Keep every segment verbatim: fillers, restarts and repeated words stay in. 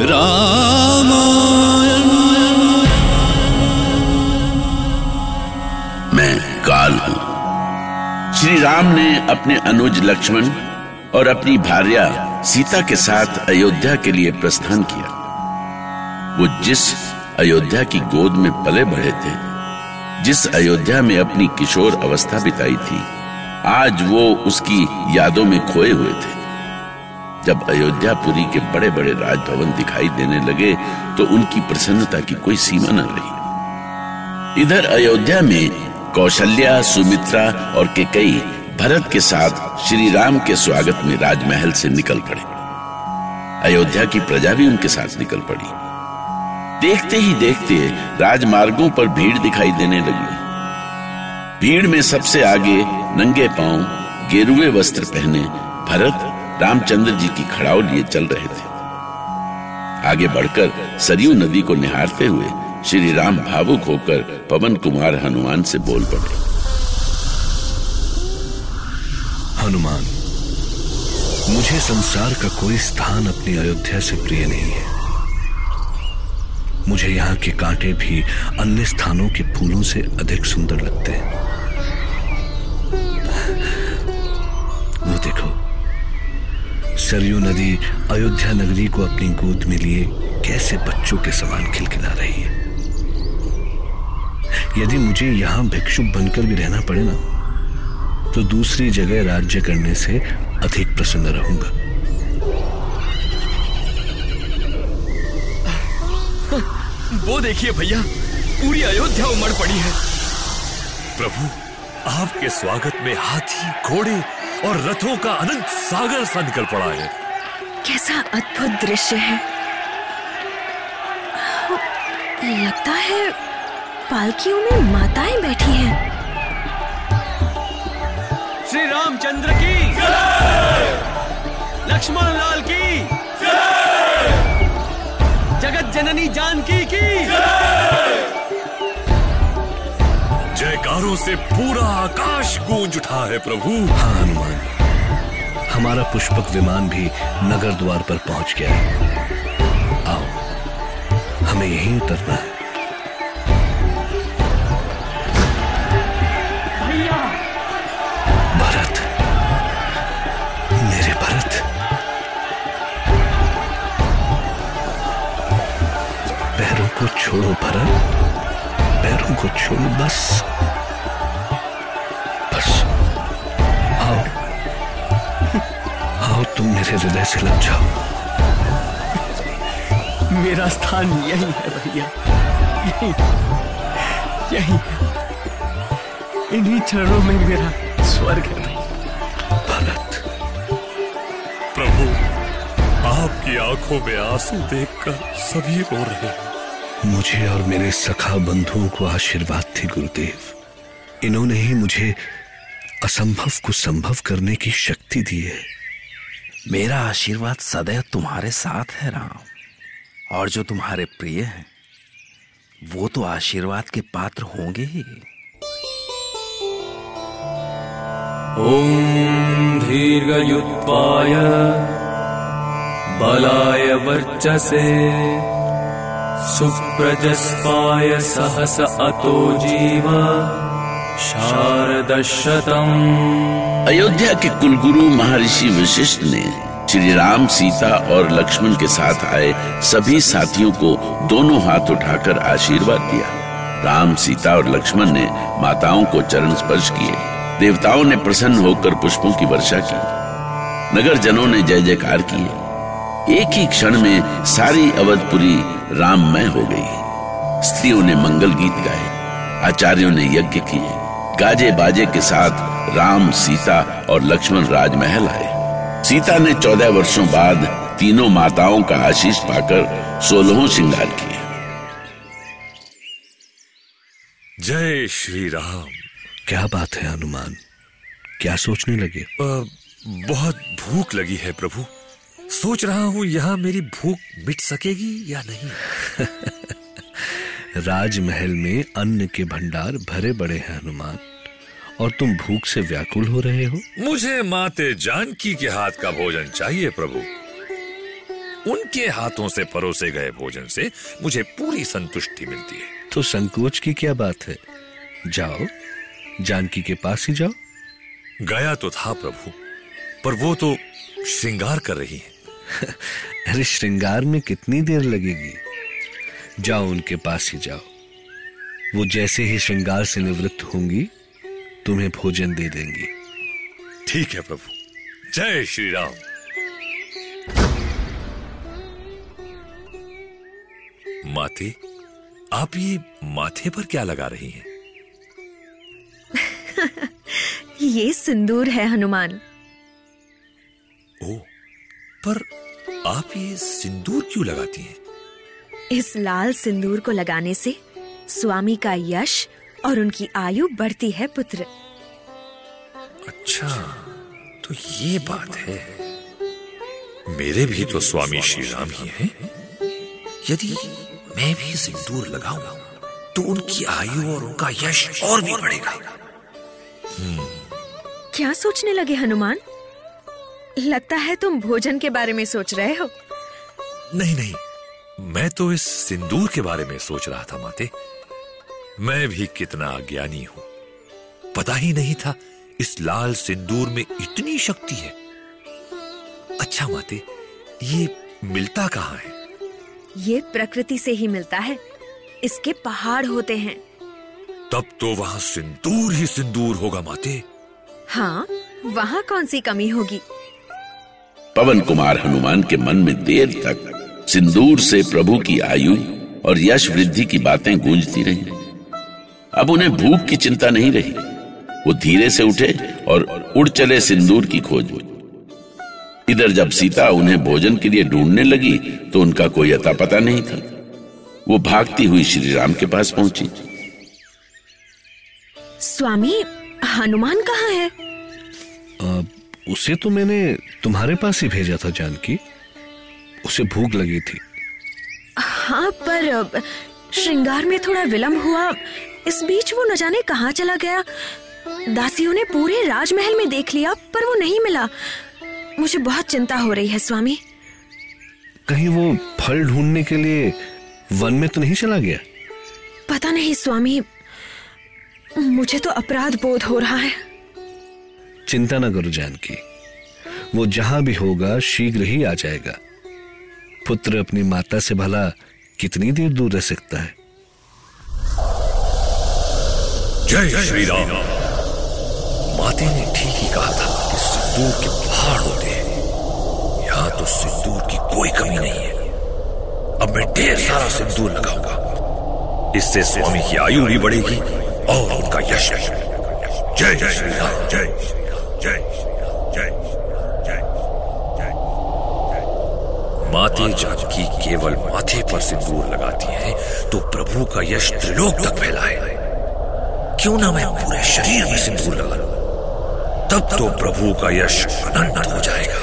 रामायण। मैं काल हूं। श्री राम ने अपने अनुज लक्ष्मण और अपनी भार्या सीता के साथ अयोध्या के लिए प्रस्थान किया। वो जिस अयोध्या की गोद में पले बढ़े थे, जिस अयोध्या में अपनी किशोर अवस्था बिताई थी, आज वो उसकी यादों में खोए हुए थे। जब अयोध्यापुरी के बड़े बड़े राजभवन दिखाई देने लगे तो उनकी प्रसन्नता की कोई सीमा न रही। इधर अयोध्या में कौशल्या, सुमित्रा और कैकेयी भरत के साथ श्री राम के स्वागत में राजमहल से निकल पड़े। अयोध्या की प्रजा भी उनके साथ निकल पड़ी। देखते ही देखते राजमार्गों पर भीड़ दिखाई देने लगी। भीड़ में सबसे आगे नंगे पांव, गेरुए वस्त्र पहने भरत रामचंद्र जी की खड़ाव लिए चल रहे थे। आगे बढ़कर सरयू नदी को निहारते हुए श्री राम भावुक होकर पवन कुमार हनुमान से बोल पड़े। हनुमान, मुझे संसार का कोई स्थान अपनी अयोध्या से प्रिय नहीं है। मुझे यहाँ के कांटे भी अन्य स्थानों के फूलों से अधिक सुंदर लगते हैं। वो देखो, सरयू नदी अयोध्या नगरी को अपनी गोद में लिए कैसे बच्चों के समान खिलखिला रही है। यदि मुझे यहाँ भिक्षुक बनकर भी रहना पड़े ना, तो दूसरी जगह राज्य करने से अधिक प्रसन्न रहूंगा। वो देखिए भैया, पूरी अयोध्या उमड़ पड़ी है। प्रभु, आपके स्वागत में हाथी, घोड़े और रथों का अनंत सागर सा निकल पड़ा है। कैसा अद्भुत दृश्य है। लगता है पालकियों में माताएं बैठी हैं। श्री रामचंद्र की जय, लक्ष्मण लाल की जय, जगत जननी जानकी की जय। जयकारों से पूरा आकाश गूंज उठा है प्रभु। हाँ हनुमान, हमारा पुष्पक विमान भी नगर द्वार पर पहुंच गया है। आओ, हमें यहीं उतरना है। को छोड़ो भरत, पैरों को छोड़ो। बस बस आओ आओ, तुम मेरे हृदय से लग जाओ। मेरा स्थान यही है भैया, यही यही है। इन्हीं चरणों में मेरा स्वर्ग है भरत। प्रभु, आपकी आंखों में आंसू देखकर सभी रो रहे हैं। मुझे और मेरे सखा बंधुओं को आशीर्वाद थे गुरुदेव। इन्होंने ही मुझे असंभव को संभव करने की शक्ति दी है। मेरा आशीर्वाद सदैव तुम्हारे साथ है राम, और जो तुम्हारे प्रिय हैं वो तो आशीर्वाद के पात्र होंगे ही। ओम दीर्घयुत्पाय बलाय वर्चसे सुप्रजस्पाय सहस अतो जीव शारदशतम्। अयोध्या के कुलगुरु महर्षि विशिष्ट ने श्री राम, सीता और लक्ष्मण के साथ आए सभी साथियों को दोनों हाथ उठाकर आशीर्वाद दिया। राम, सीता और लक्ष्मण ने माताओं को चरण स्पर्श किए। देवताओं ने प्रसन्न होकर पुष्पों की वर्षा की। नगरजनों ने जय जयकार किए। एक ही क्षण में सारी अवधपुरी राममय हो गई। स्त्रियों ने मंगल गीत गाए, आचार्यों ने यज्ञ किए, गाजे बाजे के साथ राम, सीता और लक्ष्मण राजमहल आए। सीता ने चौदह वर्षों बाद तीनों माताओं का आशीष पाकर सोलहों श्रृंगार किए। जय श्री राम। क्या बात है हनुमान, क्या सोचने लगे? आ, बहुत भूख लगी है प्रभु। सोच रहा हूं यहाँ मेरी भूख मिट सकेगी या नहीं। राजमहल में अन्न के भंडार भरे बड़े हैं हनुमान, और तुम भूख से व्याकुल हो रहे हो। मुझे माते जानकी के हाथ का भोजन चाहिए प्रभु। उनके हाथों से परोसे गए भोजन से मुझे पूरी संतुष्टि मिलती है। तो संकोच की क्या बात है, जाओ जानकी के पास ही जाओ। गया तो था प्रभु, पर वो तो श्रृंगार कर रही है। अरे श्रृंगार में कितनी देर लगेगी, जाओ उनके पास ही जाओ। वो जैसे ही श्रृंगार से निवृत्त होंगी तुम्हें भोजन दे देंगी। ठीक है प्रभु, जय श्री राम। माते, आप ये माथे पर क्या लगा रही हैं? ये सिंदूर है हनुमान। ओ, पर आप ये सिंदूर क्यों लगाती हैं? इस लाल सिंदूर को लगाने से स्वामी का यश और उनकी आयु बढ़ती है पुत्र। अच्छा, तो ये बात है। मेरे भी तो स्वामी श्री राम ही हैं। यदि मैं भी सिंदूर लगाऊं तो उनकी आयु और उनका यश और भी बढ़ेगा। क्या सोचने लगे हनुमान? लगता है तुम भोजन के बारे में सोच रहे हो। नहीं नहीं, मैं तो इस सिंदूर के बारे में सोच रहा था माते। मैं भी कितना अज्ञानी हूँ, पता ही नहीं था इस लाल सिंदूर में इतनी शक्ति है। अच्छा माते, ये मिलता कहाँ है? ये प्रकृति से ही मिलता है, इसके पहाड़ होते हैं। तब तो वहाँ सिंदूर ही सिंदूर होगा माते। हाँ, वहाँ कौन सी कमी होगी। पवन कुमार हनुमान के मन में देर तक सिंदूर से प्रभु की आयु और यश वृद्धि की बातें गूंजती रहीं। अब उन्हें भूख की चिंता नहीं रही। वो धीरे से उठे और उड़ चले सिंदूर की खोज। इधर जब सीता उन्हें भोजन के लिए ढूंढने लगी तो उनका कोई अता पता नहीं था। वो भागती हुई श्री राम के पास पहुंची। स्वामी, हनुमान कहाँ है? आ, उसे तो मैंने तुम्हारे पास ही भेजा था जानकी, उसे भूख लगी थी। हाँ, पर श्रृंगार में थोड़ा विलंब हुआ, इस बीच वो न जाने कहाँ चला गया। दासियों ने पूरे राजमहल में देख लिया पर वो नहीं मिला। मुझे बहुत चिंता हो रही है स्वामी। कहीं वो फल ढूंढने के लिए वन में तो नहीं चला गया? पता नहीं स्वामी, मुझे तो अपराध बोध हो रहा है। चिंता न करो जानकी, वो जहां भी होगा शीघ्र ही आ जाएगा। पुत्र अपनी माता से भला कितनी देर दूर रह सकता है। जय श्री राम। माता ने ठीक ही कहा था कि सिंदूर के पहाड़ होते हैं। यहाँ तो सिंदूर की कोई कमी नहीं है। अब मैं ढेर सारा सिंदूर लगाऊंगा, इससे स्वामी की आयु भी बढ़ेगी और उनका यश। जय जय श्री राम। जय जय जय जय जय। माता जानकी केवल माथे पर सिंदूर लगाती है तो प्रभु का यश त्रिलोक तक फैला है। क्यों ना मैं पूरे शरीर में सिंदूर लगा लूं, तब तो प्रभु का यश अनंत हो जाएगा।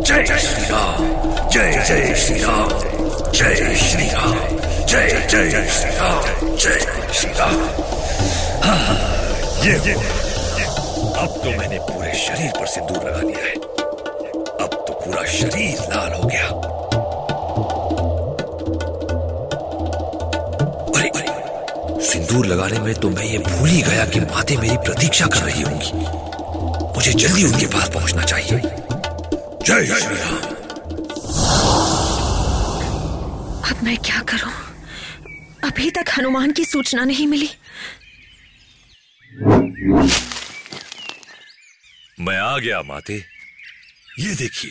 जय श्री राम। जय जय श्री राम। जय श्री राम। जय जय श्री राम। जय श्री राम। हाँ, ये ये अब तो मैंने पूरे शरीर पर सिंदूर लगा लिया है। अब तो पूरा शरीर लाल हो गया। अरे अरे, सिंदूर लगाने में तो मैं ये भूल ही गया कि माते मेरी प्रतीक्षा कर रही होंगी। मुझे जल्दी उनके पास पहुंचना चाहिए। जय श्री राम। अब मैं क्या करूं? अभी तक हनुमान की सूचना नहीं मिली। मैं आ गया माते। ये देखिए,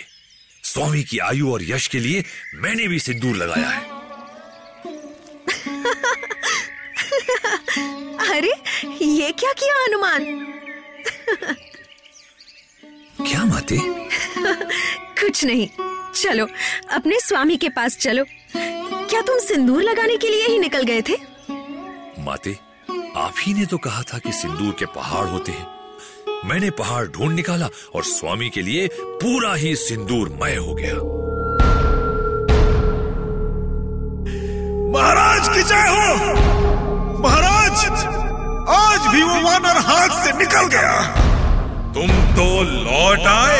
स्वामी की आयु और यश के लिए मैंने भी सिंदूर लगाया है। अरे ये क्या किया हनुमान? क्या माते? कुछ नहीं, चलो अपने स्वामी के पास चलो। क्या तुम सिंदूर लगाने के लिए ही निकल गए थे? माते, आप ही ने तो कहा था कि सिंदूर के पहाड़ होते हैं। मैंने पहाड़ ढूंढ निकाला और स्वामी के लिए पूरा ही सिंदूरमय हो गया। महाराज की जय हो। महाराज, आज भी वो वानर हाथ से निकल गया। तुम तो लौट आए।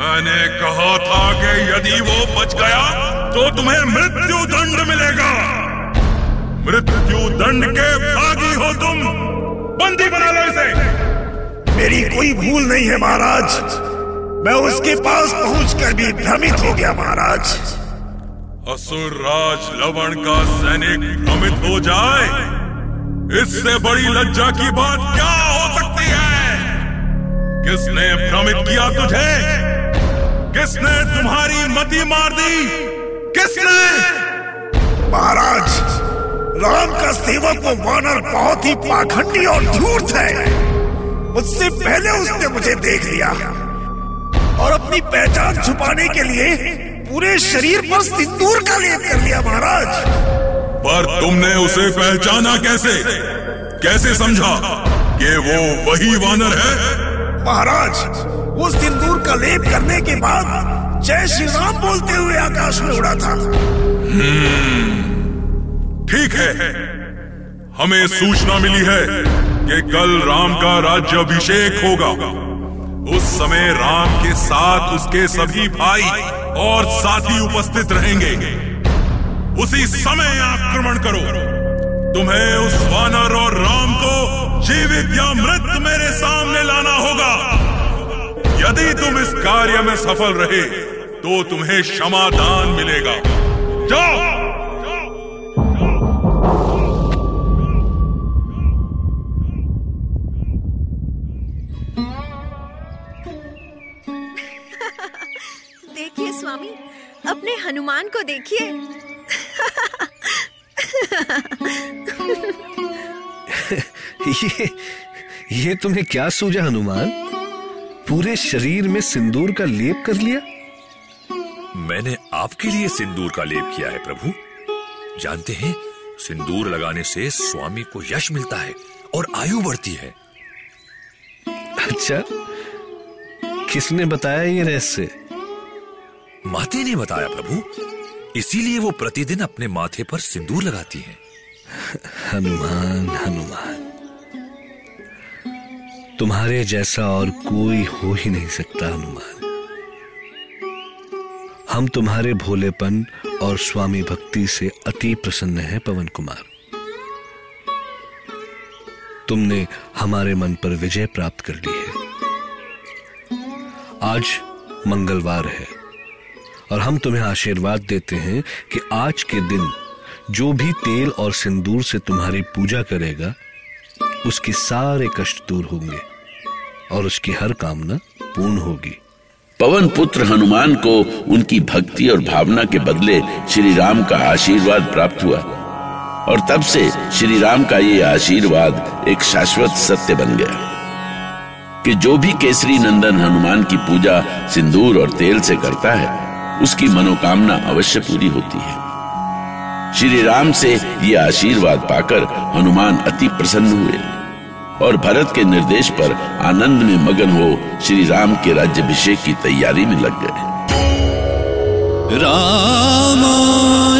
मैंने कहा था कि यदि वो बच गया तो तुम्हें मृत्यु दंड मिलेगा। मृत्यु दंड के भागी हो तुम, बंदी बना लो इसे। मेरी कोई भूल नहीं है महाराज, मैं उसके पास पहुंचकर भी भ्रमित हो गया महाराज। असुर राज लवण का सैनिक भ्रमित हो जाए, इससे बड़ी लज्जा की बात क्या हो सकती है। किसने भ्रमित किया तुझे? किसने तुम्हारी मति मार दी? किसने? महाराज, राम का सेवक वो वानर बहुत ही पाखंडी और धूर्त है। उससे पहले उसने मुझे देख लिया और अपनी पहचान छुपाने के लिए पूरे शरीर पर सिंदूर का लेप कर लिया महाराज। पर तुमने उसे पहचाना कैसे? कैसे समझा कि वो वही वानर है? महाराज, वो सिंदूर का लेप करने के बाद जय श्री राम बोलते हुए आकाश में उड़ा था। ठीक है, हमें सूचना मिली है कि कल राम का राज्याभिषेक होगा। उस समय राम के साथ उसके सभी भाई और साथी उपस्थित रहेंगे। उसी समय आक्रमण करो। तुम्हें उस वानर और राम को जीवित या मृत मेरे सामने लाना होगा। यदि तुम इस कार्य में सफल रहे तो तुम्हें क्षमादान मिलेगा। जाओ। अपने हनुमान को देखिए। ये, ये तुम्हें क्या सूझा हनुमान? पूरे शरीर में सिंदूर का लेप कर लिया? मैंने आपके लिए सिंदूर का लेप किया है प्रभु। जानते हैं, सिंदूर लगाने से स्वामी को यश मिलता है और आयु बढ़ती है। अच्छा, किसने बताया ये रहस्य? माथे ने बताया प्रभु, इसीलिए वो प्रतिदिन अपने माथे पर सिंदूर लगाती हैं। हनुमान हनुमान तुम्हारे जैसा और कोई हो ही नहीं सकता। हनुमान, हम तुम्हारे भोलेपन और स्वामी भक्ति से अति प्रसन्न हैं। पवन कुमार, तुमने हमारे मन पर विजय प्राप्त कर ली है। आज मंगलवार है और हम तुम्हें आशीर्वाद देते हैं कि आज के दिन जो भी तेल और सिंदूर से तुम्हारी पूजा करेगा उसके सारे कष्ट दूर होंगे और उसकी हर कामना पूर्ण होगी। पवन पुत्र हनुमान को उनकी भक्ति और भावना के बदले श्री राम का आशीर्वाद प्राप्त हुआ और तब से श्री राम का ये आशीर्वाद एक शाश्वत सत्य बन गया कि जो भी केसरी नंदन हनुमान की पूजा सिंदूर और तेल से करता है उसकी मनोकामना अवश्य पूरी होती है। श्री राम से ये आशीर्वाद पाकर हनुमान अति प्रसन्न हुए और भरत के निर्देश पर आनंद में मगन हो श्री राम के राज्याभिषेक की तैयारी में लग गए। राम